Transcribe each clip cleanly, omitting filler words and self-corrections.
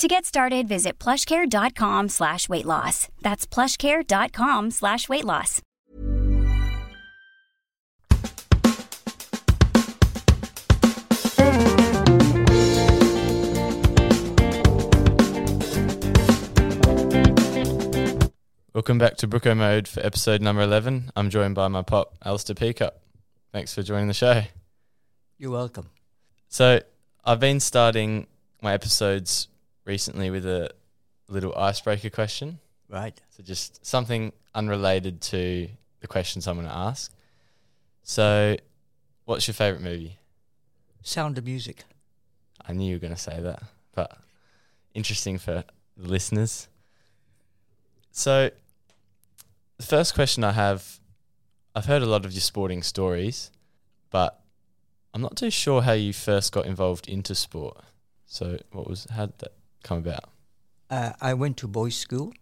To get started, visit plushcare.com/weightloss. That's plushcare.com/weightloss. Welcome back to Brookomode for episode number 11. I'm joined by my pop, Alistair Peacock. Thanks for joining the show. You're welcome. So I've been starting my episodes recently with a little icebreaker question. Right. So just something unrelated to the questions I'm going to ask. So what's your favourite movie? Sound of Music. I knew you were going to say that, but interesting for the listeners. So the first question I have, I've heard a lot of your sporting stories, but I'm not too sure how you first got involved into sport. So how did that come about? I went to boys' school,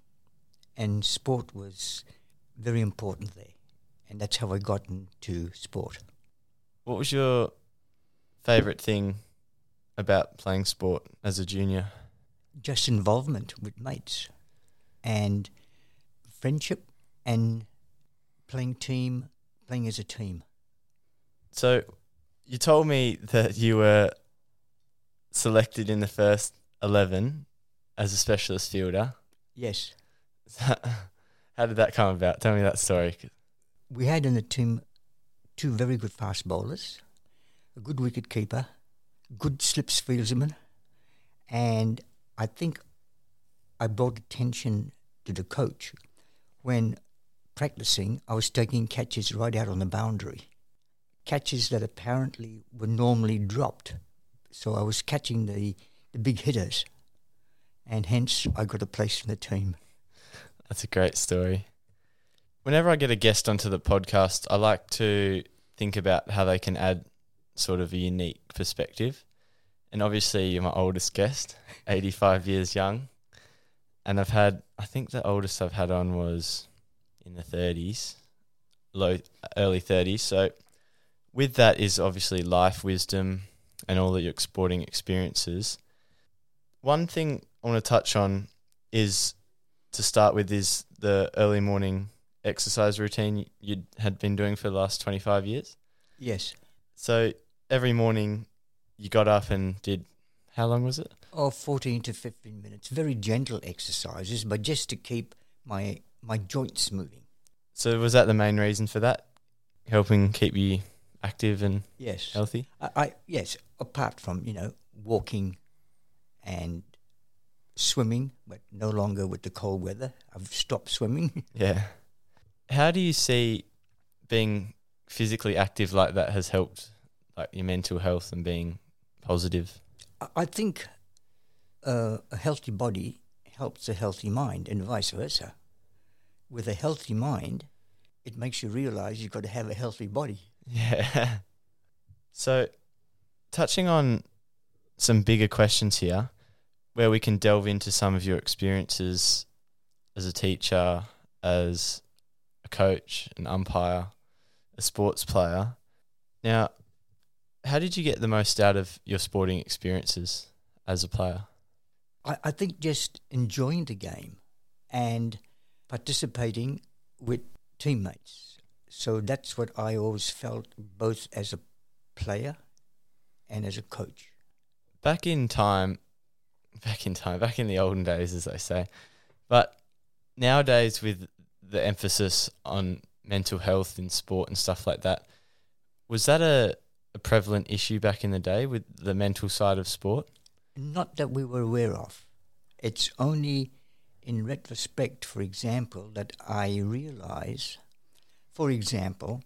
and sport was very important there, and that's how I got into sport. What was your favourite thing about playing sport as a junior? Just involvement with mates and friendship and playing as a team. So you told me that you were selected in the first 11 as a specialist fielder. Yes. How did that come about? Tell me that story. We had in the team two very good fast bowlers, a good wicket keeper, good slips fieldsman, and I think I brought attention to the coach. When practicing, I was taking catches right out on the boundary, catches that apparently were normally dropped. So I was catching the big hitters, and hence I got a place in the team. That's a great story. Whenever I get a guest onto the podcast, I like to think about how they can add sort of a unique perspective. And obviously you're my oldest guest, 85 years young. And I think the oldest I've had on was in the 30s, early 30s. So with that is obviously life wisdom and all the sporting experiences. One thing I want to touch on is the early morning exercise routine you had been doing for the last 25 years. Yes. So every morning you got up and did, how long was it? 14 to 15 minutes. Very gentle exercises, but just to keep my joints moving. So was that the main reason for that? Helping keep you active and healthy? Yes, apart from, walking and swimming, but no longer with the cold weather. I've stopped swimming. Yeah. How do you see being physically active like that has helped your mental health and being positive? I think a healthy body helps a healthy mind and vice versa. With a healthy mind, it makes you realise you've got to have a healthy body. Yeah. So touching on some bigger questions here where we can delve into some of your experiences as a teacher, as a coach, an umpire, a sports player. Now, how did you get the most out of your sporting experiences as a player? I think just enjoying the game and participating with teammates. So that's what I always felt, both as a player and as a coach. Back in the olden days, as they say. But nowadays, with the emphasis on mental health in sport and stuff like that, was that a prevalent issue back in the day with the mental side of sport? Not that we were aware of. It's only in retrospect, for example, that I realise, for example,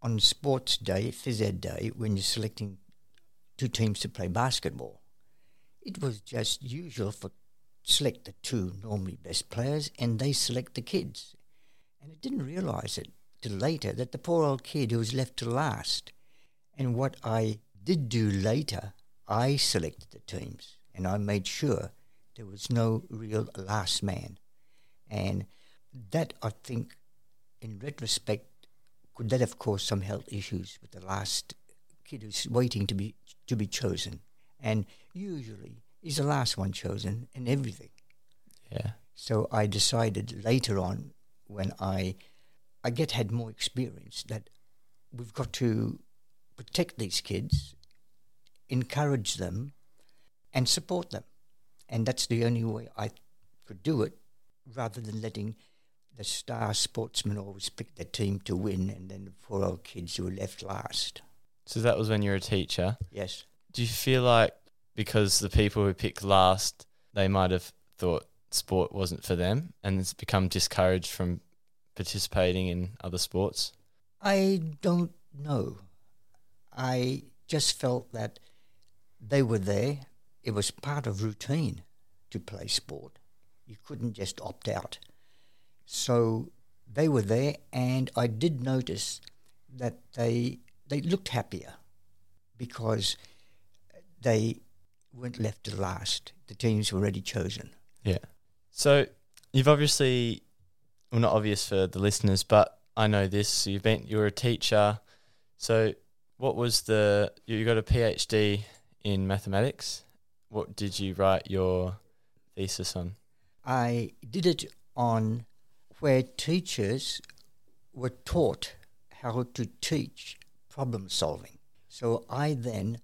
on sports day, phys ed day, when you're selecting two teams to play basketball, it was just usual for select the two normally best players and they select the kids. And I didn't realise it till later that the poor old kid who was left to last. And what I did do later, I selected the teams and I made sure there was no real last man. And that, I think, in retrospect, could that have caused some health issues with the last kid who's waiting to be chosen. And usually he's the last one chosen in everything. Yeah. So I decided later on when I had more experience that we've got to protect these kids, encourage them and support them. And that's the only way I could do it, rather than letting the star sportsman always pick the team to win and then the poor old kids who were left last. So that was when you were a teacher? Yes. Do you feel like because the people who picked last, they might have thought sport wasn't for them and it's become discouraged from participating in other sports? I don't know. I just felt that they were there. It was part of routine to play sport. You couldn't just opt out. So they were there, and I did notice that they looked happier because they weren't left to last. The teams were already chosen. Yeah. So you've obviously, well, not obvious for the listeners, but I know this. You're a teacher. So what was you got a PhD in mathematics. What did you write your thesis on? I did it on where teachers were taught how to teach problem solving. So I then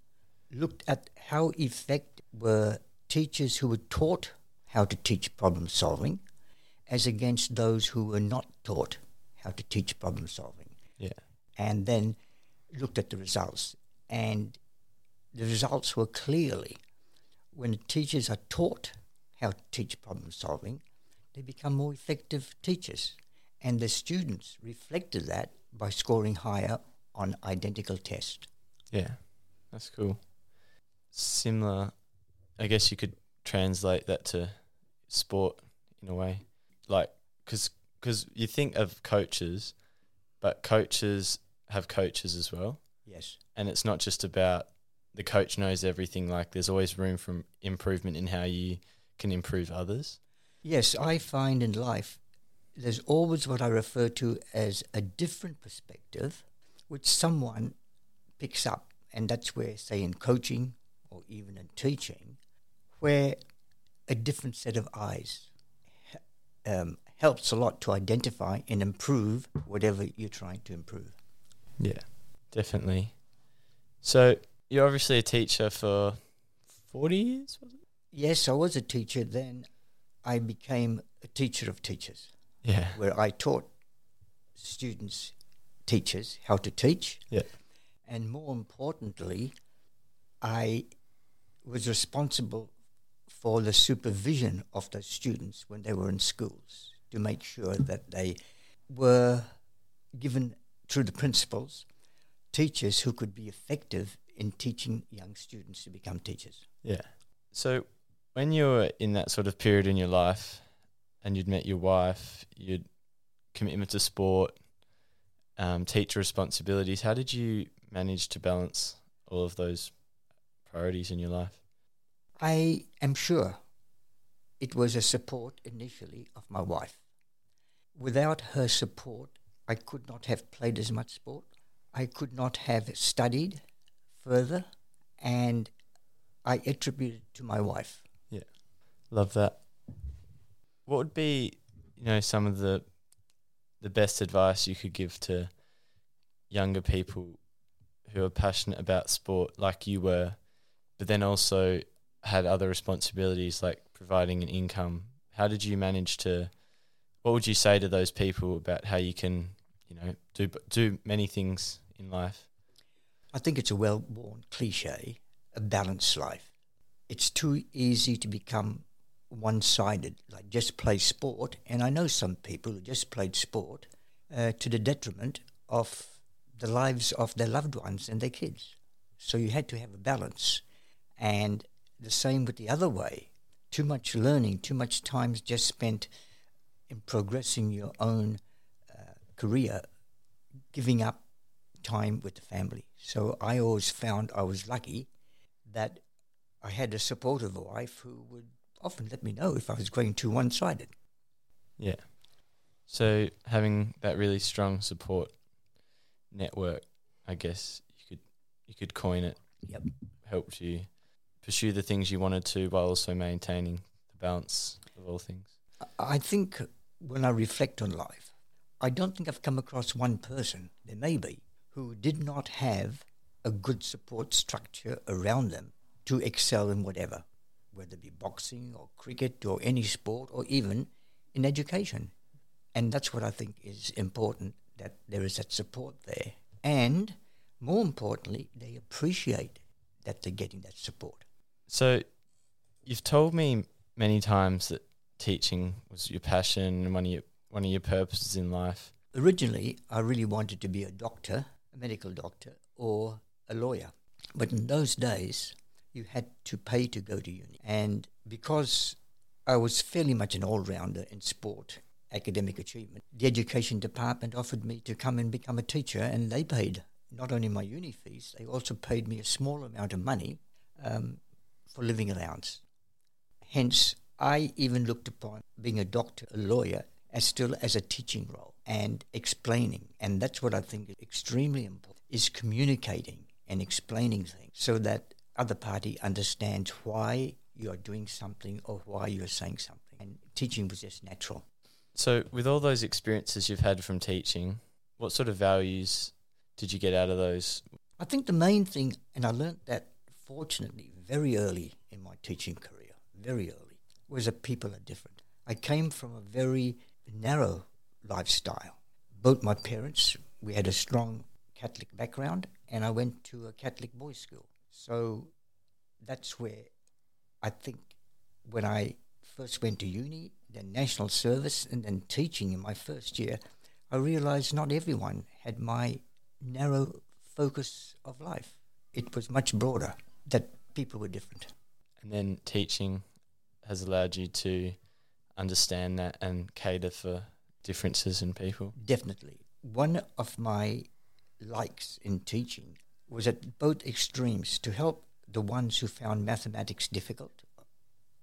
looked at how effective were teachers who were taught how to teach problem solving as against those who were not taught how to teach problem solving. Yeah. And then looked at the results. And the results were clearly, when teachers are taught how to teach problem solving, they become more effective teachers. And the students reflected that by scoring higher on identical tests. Yeah, that's cool. Similar, I guess you could translate that to sport in a way, like because you think of coaches, but coaches have coaches as well. Yes. And it's not just about the coach knows everything, like there's always room for improvement in how you can improve others. Yes, I find in life there's always what I refer to as a different perspective which someone picks up, and that's where, say, in coaching or even in teaching, where a different set of eyes helps a lot to identify and improve whatever you're trying to improve. Yeah, definitely. So you're obviously a teacher for 40 years, was it? Yes, I was a teacher. Then I became a teacher of teachers. Yeah. Where I taught students, teachers, how to teach. Yeah. And more importantly, I was responsible for the supervision of those students when they were in schools to make sure that they were given, through the principals, teachers who could be effective in teaching young students to become teachers. Yeah. So when you were in that sort of period in your life and you'd met your wife, your commitment to sport, teacher responsibilities, how did you manage to balance all of those priorities in your life? I am sure it was a support initially of my wife. without her support, I could not have played as much sport. I could not have studied further, and I attribute it to my wife. Yeah, love that. What would be, you know, some of the best advice you could give to younger people who are passionate about sport like you were, but then also had other responsibilities like providing an income? How did you manage to, what would you say to those people about how you can, you know, do many things in life? I think it's a well-worn cliche, a balanced life. It's too easy to become one-sided, like just play sport. And I know some people who just played sport to the detriment of the lives of their loved ones and their kids. So you had to have a balance. And the same with the other way. Too much learning, too much time just spent in progressing your own career, giving up time with the family. So I always found I was lucky that I had a supportive wife who would often let me know if I was going too one-sided. Yeah. So having that really strong support network, I guess you could coin it. Yep. Helped you pursue the things you wanted to while also maintaining the balance of all things. I think when I reflect on life, I don't think I've come across one person, there may be, who did not have a good support structure around them to excel in whatever, whether it be boxing or cricket or any sport or even in education. And that's what I think is important, that there is that support there. And more importantly, they appreciate that they're getting that support. So you've told me many times that teaching was your passion and one of your purposes in life. Originally, I really wanted to be a doctor, a medical doctor, or a lawyer. But in those days, you had to pay to go to uni. And because I was fairly much an all-rounder in sport, academic achievement, the education department offered me to come and become a teacher, and they paid not only my uni fees, they also paid me a small amount of money for living allowance. Hence, I even looked upon being a doctor, a lawyer, as still as a teaching role and explaining. And that's what I think is extremely important, is communicating and explaining things so that other party understands why you are doing something or why you're saying something. And teaching was just natural. So with all those experiences you've had from teaching, what sort of values did you get out of those? I think the main thing, and I learnt that fortunately very early in my teaching career, was that people are different. I came from a very narrow lifestyle. Both my parents, we had a strong Catholic background, and I went to a Catholic boys' school. So that's where I think when I first went to uni, then national service, and then teaching in my first year, I realised not everyone had my narrow focus of life. It was much broader, that people were different. And then teaching has allowed you to understand that and cater for differences in people? Definitely. One of my likes in teaching was at both extremes, to help the ones who found mathematics difficult.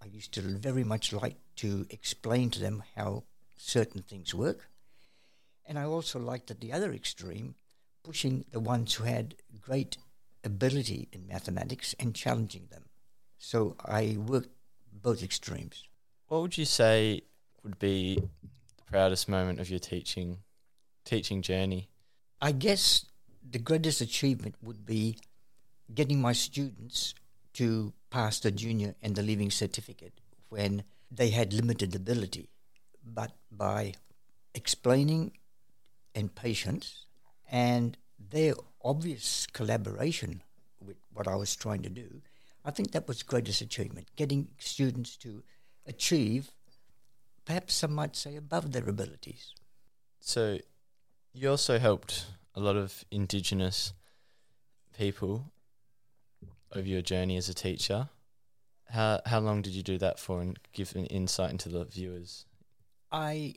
I used to very much like to explain to them how certain things work. And I also liked at the other extreme pushing the ones who had great ability in mathematics and challenging them. So I worked both extremes. What would you say would be the proudest moment of your teaching journey? I guess the greatest achievement would be getting my students to pass the junior and the leaving certificate when they had limited ability. But by explaining and patience, and their obvious collaboration with what I was trying to do, I think that was the greatest achievement, getting students to achieve, perhaps some might say, above their abilities. So you also helped a lot of Indigenous people over your journey as a teacher. How long did you do that for, and give an insight into the viewers? I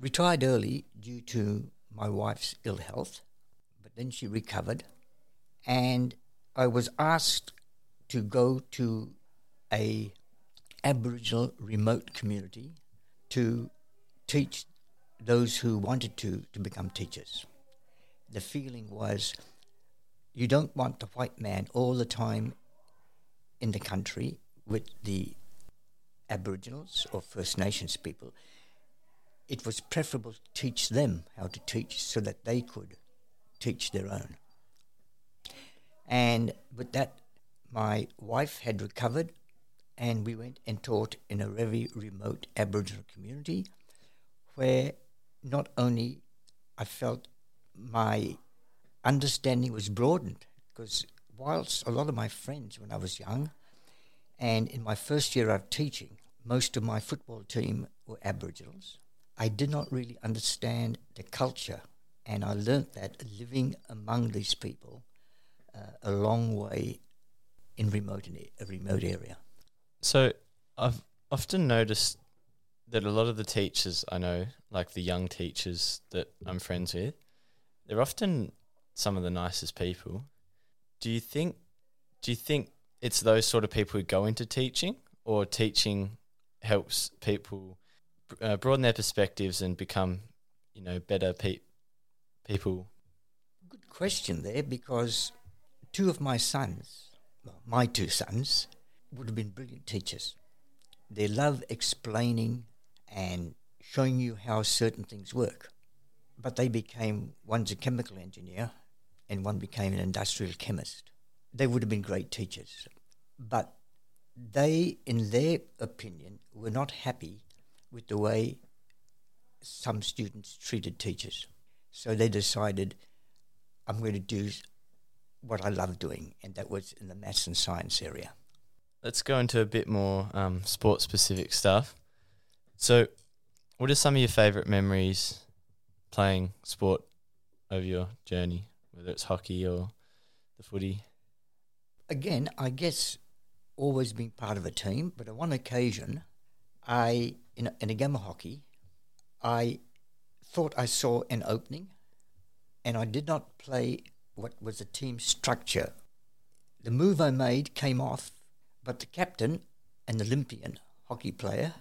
retired early due to my wife's ill health, but then she recovered, and I was asked to go to a Aboriginal remote community to teach those who wanted to become teachers. The feeling was, you don't want the white man all the time in the country with the Aboriginals or First Nations people. It was preferable to teach them how to teach so that they could teach their own. And with that, my wife had recovered, and we went and taught in a very remote Aboriginal community where not only I felt my understanding was broadened, because whilst a lot of my friends when I was young, and in my first year of teaching, most of my football team were Aboriginals, I did not really understand the culture, and I learnt that living among these people a long way in a remote area. So I've often noticed that a lot of the teachers I know, like the young teachers that I'm friends with, they're often some of the nicest people. Do you think it's those sort of people who go into teaching, or teaching helps people broaden their perspectives and become, better people? Good question there, because my two sons, would have been brilliant teachers. They love explaining and showing you how certain things work. But they became, one's a chemical engineer and one became an industrial chemist. They would have been great teachers. But they, in their opinion, were not happy with the way some students treated teachers. So they decided, I'm going to do what I love doing, and that was in the maths and science area. Let's go into a bit more sport-specific stuff. So what are some of your favourite memories playing sport over your journey, whether it's hockey or the footy? Again, I guess always being part of a team, but on one occasion, in a game of hockey, I thought I saw an opening, and I did not play what was the team structure. The move I made came off, but the captain, an Olympian hockey player,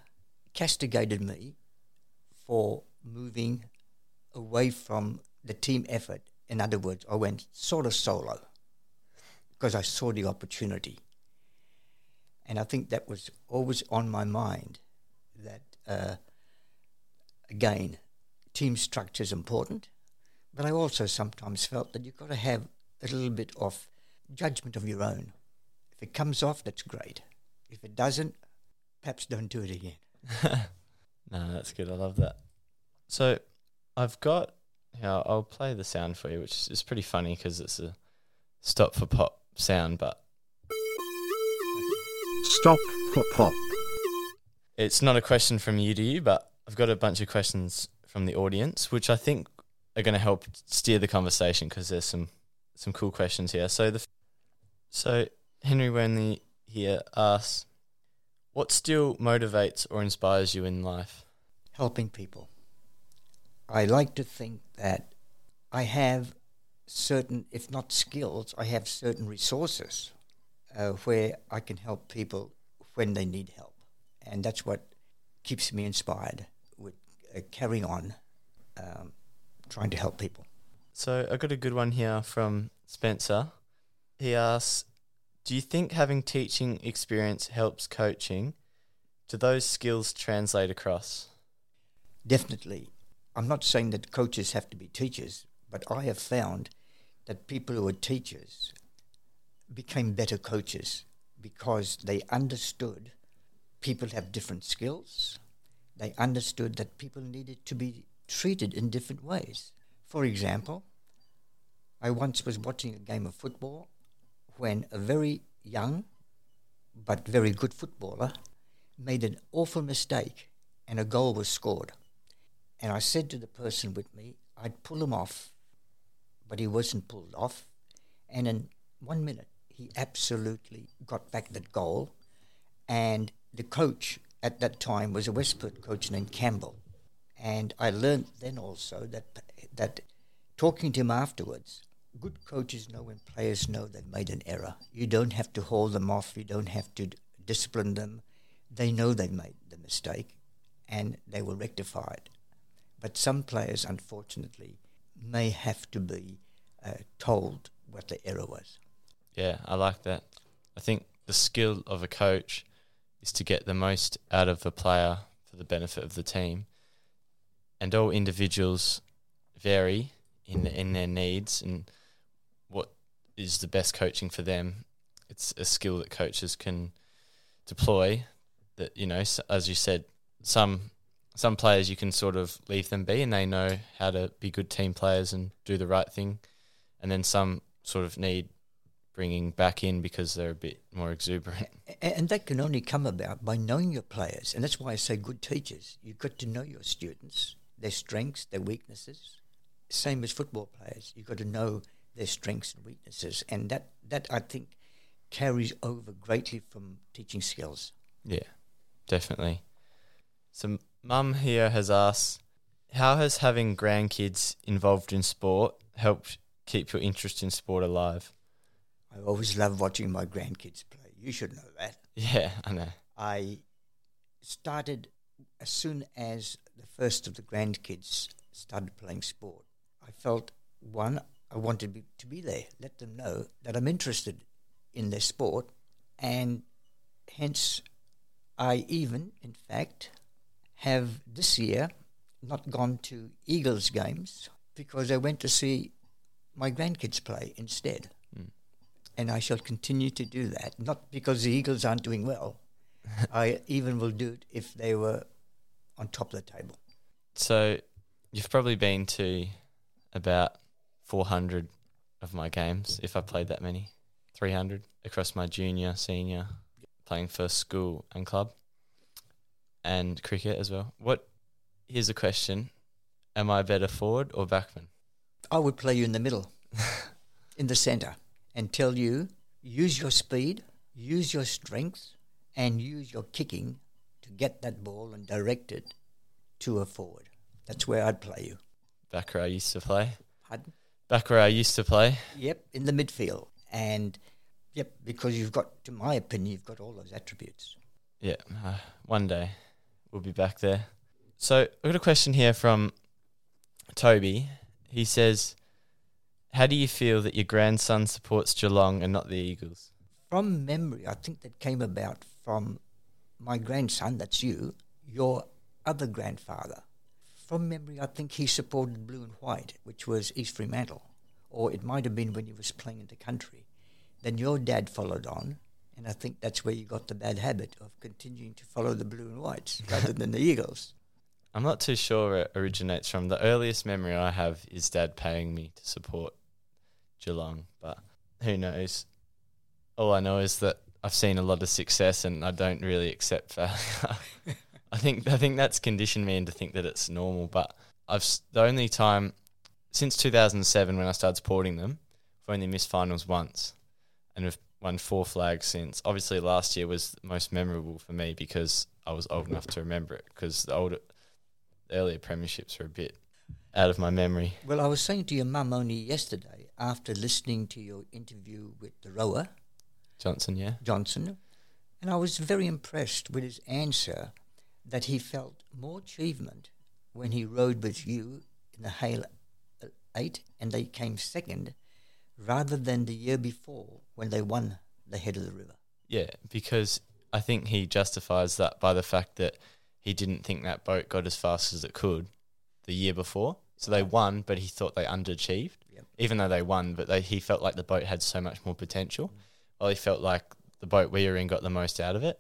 castigated me for moving away from the team effort. In other words, I went sort of solo because I saw the opportunity. And I think that was always on my mind, that, again, team structure is important, but I also sometimes felt that you've got to have a little bit of judgment of your own. If it comes off, that's great. If it doesn't, perhaps don't do it again. No, that's good. I love that. So I've got... I'll play the sound for you, which is pretty funny because it's a stop for pop sound, but... Stop for pop. It's not a question from you to you, but I've got a bunch of questions from the audience, which I think are going to help steer the conversation because there's some cool questions here. So Henry Wernley here asks, what still motivates or inspires you in life? Helping people. I like to think that I have certain, if not skills, I have certain resources where I can help people when they need help. And that's what keeps me inspired with carrying on, trying to help people. So I got a good one here from Spencer. He asks, do you think having teaching experience helps coaching? Do those skills translate across? Definitely. I'm not saying that coaches have to be teachers, but I have found that people who were teachers became better coaches because they understood people have different skills. They understood that people needed to be treated in different ways. For example, I once was watching a game of football when a very young but very good footballer made an awful mistake and a goal was scored. And I said to the person with me, I'd pull him off, but he wasn't pulled off. And in 1 minute, he absolutely got back that goal. And the coach at that time was a Westport coach named Campbell. And I learned then also that talking to him afterwards, good coaches know when players know they've made an error. You don't have to haul them off. You don't have to discipline them. They know they've made the mistake and they will rectify it. But some players, unfortunately, may have to be told what the error was. Yeah, I like that. I think the skill of a coach is to get the most out of a player for the benefit of the team. And all individuals vary in their needs and what is the best coaching for them. It's a skill that coaches can deploy that, you know, as you said, some players you can sort of leave them be and they know how to be good team players and do the right thing. And then some sort of need bringing back in because they're a bit more exuberant. And that can only come about by knowing your players. And that's why I say good teachers. You've got to know your students, their strengths, their weaknesses. Same as football players. You've got to know their strengths and weaknesses. And that I think, carries over greatly from teaching skills. Yeah, definitely. So Mum here has asked, how has having grandkids involved in sport helped keep your interest in sport alive? I always love watching my grandkids play. You should know that. Yeah, I know. I started as soon as the first of the grandkids started playing sport. I felt, one, I wanted to be there, let them know that I'm interested in their sport, and hence I even, in fact, have this year not gone to Eagles games because I went to see my grandkids play instead. Mm. And I shall continue to do that, not because the Eagles aren't doing well. I even will do it if they were on top of the table. So you've probably been to about 400 of my games, if I played that many. 300 across my junior, senior, playing for school and club and cricket as well. Here's a question. Am I better forward or backman? I would play you in the middle, in the centre, and tell you, use your speed, use your strength and use your kicking to get that ball and direct it to a forward. That's where I'd play you. Back where I used to play? Pardon? Back where I used to play? Yep, in the midfield. And, yep, because you've got, to my opinion, you've got all those attributes. Yeah, one day we'll be back there. So I've got a question here from Toby. He says, how do you feel that your grandson supports Geelong and not the Eagles? From memory, I think that came about from my grandson, that's you, your other grandfather. From memory, I think he supported blue and white, which was East Fremantle. Or it might have been when he was playing in the country. Then your dad followed on, and I think that's where you got the bad habit of continuing to follow the blue and whites rather than the Eagles. I'm not too sure where it originates from. The earliest memory I have is Dad paying me to support Geelong, but who knows? All I know is that I've seen a lot of success and I don't really accept failure. I think that's conditioned me into think that it's normal, but the only time... Since 2007, when I started supporting them, we've only missed finals once and we've won 4 flags since. Obviously, last year was the most memorable for me because I was old enough to remember it because the earlier premierships were a bit out of my memory. Well, I was saying to your mum only yesterday, after listening to your interview with the rower... Johnson. And I was very impressed with his answer that he felt more achievement when he rowed with you in the Hale 8 and they came second rather than the year before when they won the Head of the River. Yeah, because I think he justifies that by the fact that he didn't think that boat got as fast as it could the year before. So they won, but he thought they underachieved, even though they won, but he felt like the boat had so much more potential. Well, he felt like the boat we were in got the most out of it.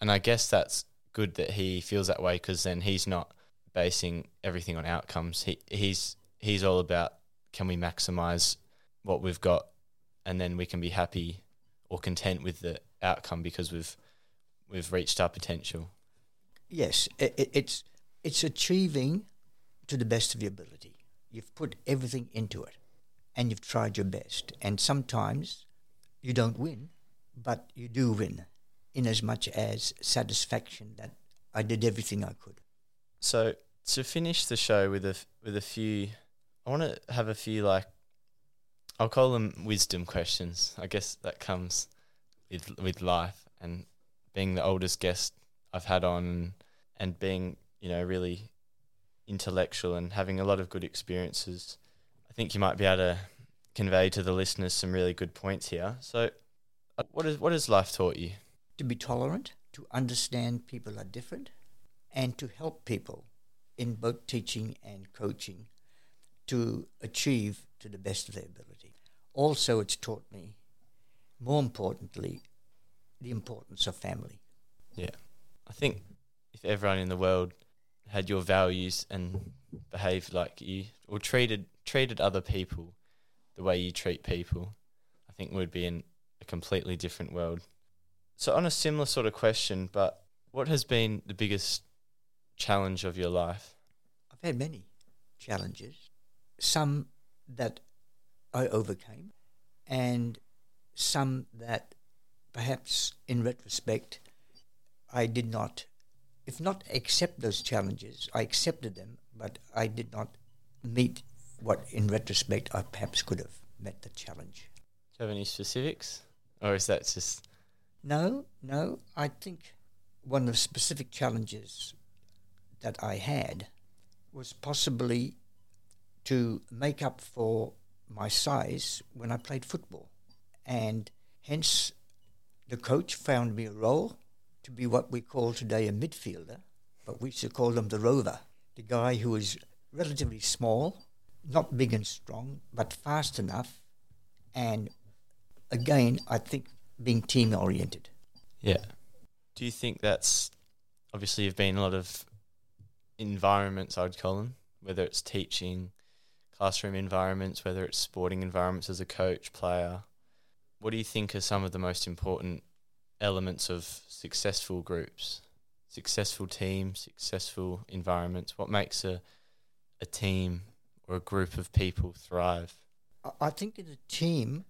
And I guess that's good that he feels that way because then he's not basing everything on outcomes. He's all about, can we maximise what we've got and then we can be happy or content with the outcome because we've reached our potential. Yes, it's achieving to the best of your ability. You've put everything into it and you've tried your best. And sometimes you don't win, but you do win in as much as satisfaction that I did everything I could. So to finish the show with a few... I want to have a few, like, I'll call them wisdom questions. I guess that comes with life and being the oldest guest I've had on and being, you know, really intellectual and having a lot of good experiences. I think you might be able to convey to the listeners some really good points here. So what has life taught you? To be tolerant, to understand people are different, and to help people in both teaching and coaching to achieve to the best of their ability. Also, it's taught me, more importantly, the importance of family. Yeah. I think if everyone in the world had your values and behaved like you, or treated other people the way you treat people, I think we'd be in a completely different world. So on a similar sort of question, but what has been the biggest challenge of your life? I've had many challenges, some that I overcame and some that perhaps in retrospect I did not, if not accept those challenges, I accepted them, but I did not meet what in retrospect I perhaps could have met the challenge. Do you have any specifics? Or is that just... No. I think one of the specific challenges that I had was possibly to make up for my size when I played football. And hence the coach found me a role to be what we call today a midfielder, but we used to call them the rover, the guy who was relatively small, not big and strong, but fast enough. And again, I think being team-oriented. Yeah. Do you think that's... Obviously, you've been in a lot of environments, I'd call them, whether it's teaching, classroom environments, whether it's sporting environments as a coach, player. What do you think are some of the most important elements of successful groups, successful teams, successful environments? What makes a team or a group of people thrive? I think in a team,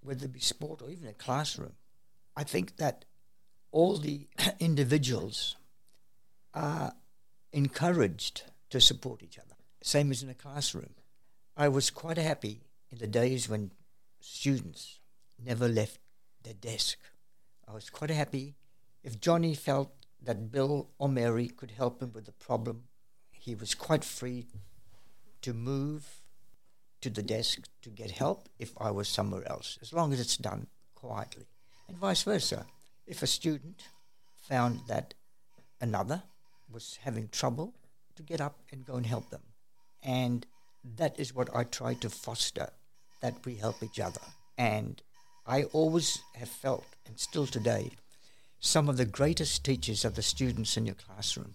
whether it be sport or even a classroom, I think that all the individuals are encouraged to support each other, same as in a classroom. I was quite happy in the days when students never left their desk. I was quite happy if Johnny felt that Bill or Mary could help him with a problem. He was quite free to move to the desk to get help if I was somewhere else, as long as it's done quietly. And vice versa. If a student found that another was having trouble, to get up and go and help them. And that is what I try to foster, that we help each other. And I always have felt, and still today, some of the greatest teachers are the students in your classroom,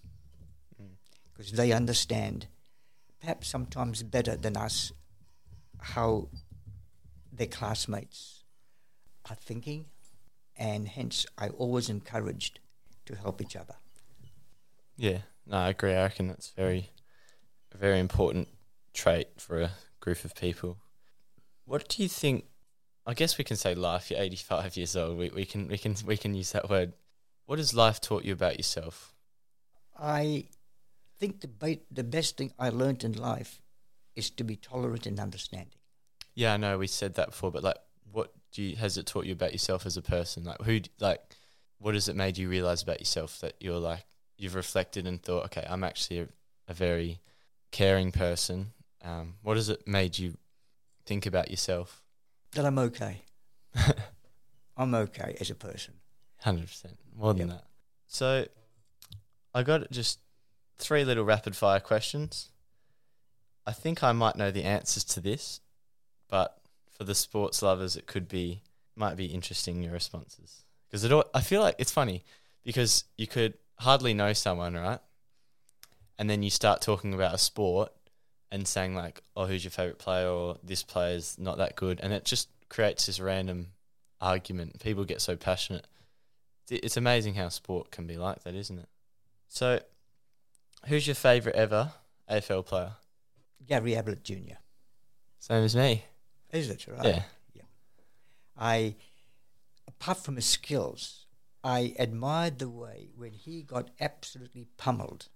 because they understand, perhaps sometimes better than us, how their classmates are thinking, and hence I always encouraged to help each other. Yeah, no, I agree. I reckon that's a very important trait for a group of people. What do you think? I guess we can say life. You're 85 years old. We can use that word. What has life taught you about yourself? I think the best thing I learned in life is to be tolerant and understanding. Yeah, I know we said that before, but has it taught you about yourself as a person? What has it made you realise about yourself that you're like, you've reflected and thought, okay, I'm actually a very caring person. What has it made you think about yourself? That I'm okay. I'm okay as a person. 100%, more than that. So I got just 3 little rapid fire questions. I think I might know the answers to this, but for the sports lovers, it might be interesting, your responses. Because I feel like it's funny, because you could hardly know someone, right? And then you start talking about a sport and saying like, oh, who's your favourite player, or this player's not that good. And it just creates this random argument. People get so passionate. It's amazing how sport can be like that, isn't it? So who's your favourite ever AFL player? Gary Ablett Jr. Same as me. Is it, right? Yeah. I, apart from his skills, I admired the way when he got absolutely pummeled,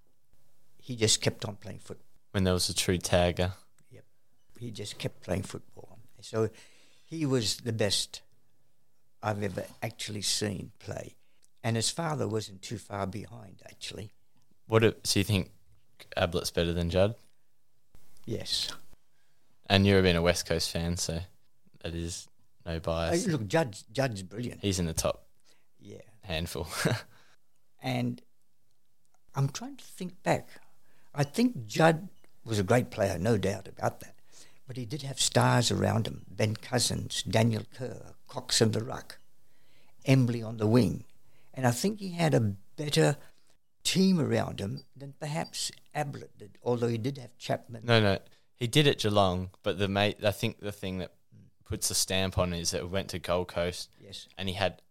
he just kept on playing football. When there was a true tagger. Yep. He just kept playing football. So he was the best I've ever actually seen play. And his father wasn't too far behind, actually. So you think Ablett's better than Judd? Yes. And you've been a West Coast fan, so that is no bias. Look, Judd's brilliant. He's in the top handful. And I'm trying to think back. I think Judd was a great player, no doubt about that. But he did have stars around him. Ben Cousins, Daniel Kerr, Cox in the ruck, Embley on the wing. And I think he had a better team around him than perhaps Ablett did, although he did have Chapman. No. He did at Geelong, but I think the thing that puts a stamp on it is that he went to Gold Coast and he had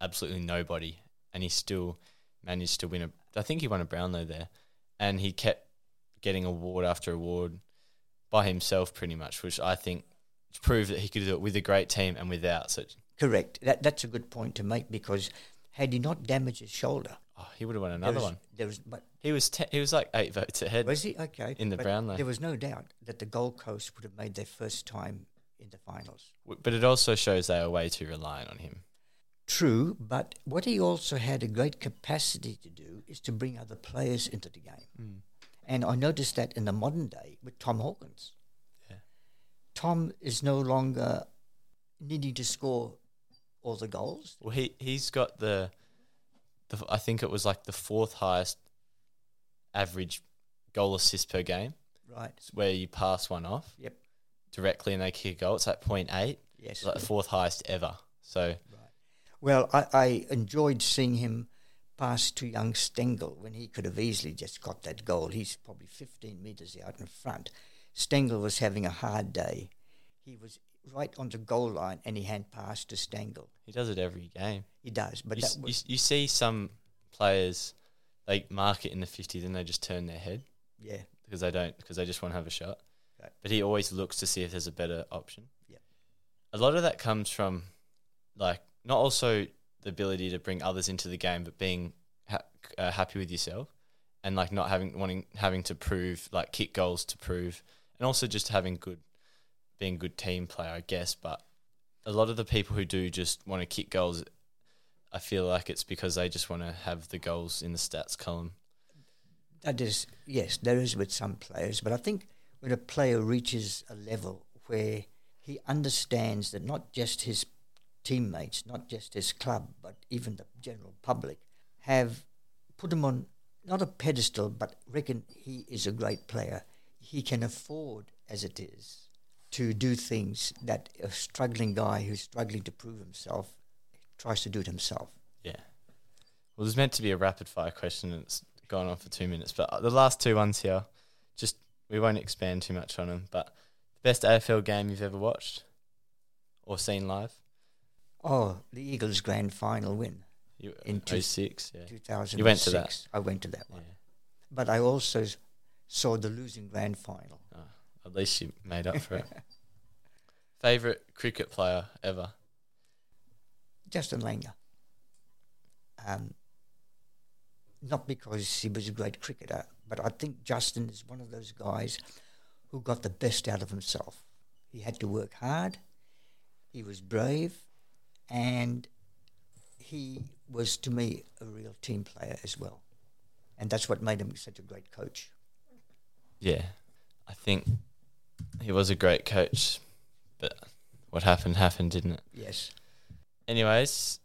absolutely nobody, and he still managed to win I think he won a Brownlow there, and he kept getting award after award by himself pretty much, which I think proved that he could do it with a great team and without. Correct. That's a good point to make, because had he not damaged his shoulder... Oh, he would have won another one. He was like 8 votes ahead. Was he? Okay. In the Brownlow. There was no doubt that the Gold Coast would have made their first time in the finals. But it also shows they are way too reliant on him. True, but what he also had a great capacity to do is to bring other players into the game. Mm. And I noticed that in the modern day with Tom Hawkins. Yeah. Tom is no longer needing to score all the goals. Well, he's got I think it was like the 4th highest average goal assist per game. Right. It's where you pass one off directly and they kick a goal. It's like 0.8. Yes. It's like the 4th highest ever. So. Right. Well, I enjoyed seeing him pass to young Stengel when he could have easily just got that goal. He's probably 15 metres out in front. Stengel was having a hard day. He was right on the goal line and he hand passed to Stengel. He does it every game. He does. But you see some players, they mark it in the 50, then they just turn their head. Yeah. Because they just want to have a shot. Right. But he always looks to see if there's a better option. Yeah. A lot of that comes from, like, not also the ability to bring others into the game, but being happy with yourself and, like, not having to prove, like, kick goals to prove, and also just being good team player, I guess. But a lot of the people who do just want to kick goals, I feel like it's because they just want to have the goals in the stats column. That is, yes, there is with some players. But I think when a player reaches a level where he understands that not just his teammates, not just his club, but even the general public have put him on not a pedestal, but reckon he is a great player. He can afford, as it is, to do things that a struggling guy who's struggling to prove himself tries to do it himself. Yeah. Well, there's meant to be a rapid-fire question and it's gone on for 2 minutes, but the last 2 ones here, just we won't expand too much on them, but the best AFL game you've ever watched or seen live? Oh, the Eagles grand final win in 2006. Yeah. 2006. You went to that? I went to that one. Yeah. But I also saw the losing grand final. Oh, at least you made up for it. Favourite cricket player ever? Justin Langer. Not because he was a great cricketer, but I think Justin is one of those guys who got the best out of himself. He had to work hard. He was brave. And he was, to me, a real team player as well. And that's what made him such a great coach. Yeah, I think he was a great coach, but what happened, didn't it? Yes. Anyways,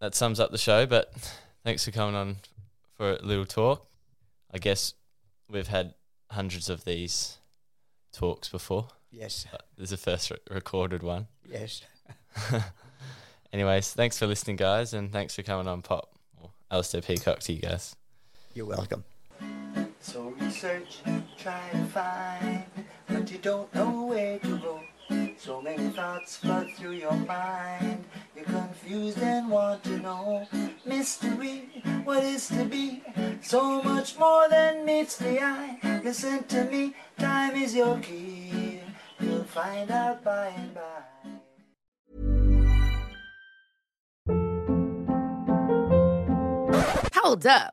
that sums up the show, but thanks for coming on for a little talk. I guess we've had hundreds of these talks before. Yes. This is the first recorded one. Yes. Anyways, thanks for listening, guys, and thanks for coming on, Pop. Or Alistair Peacock to you guys. You're welcome. So research, try and find, but you don't know where to go. So many thoughts flood through your mind. You're confused and want to know. Mystery, what is to be? So much more than meets the eye. Listen to me, time is your key. You'll find out by and by. Hold up.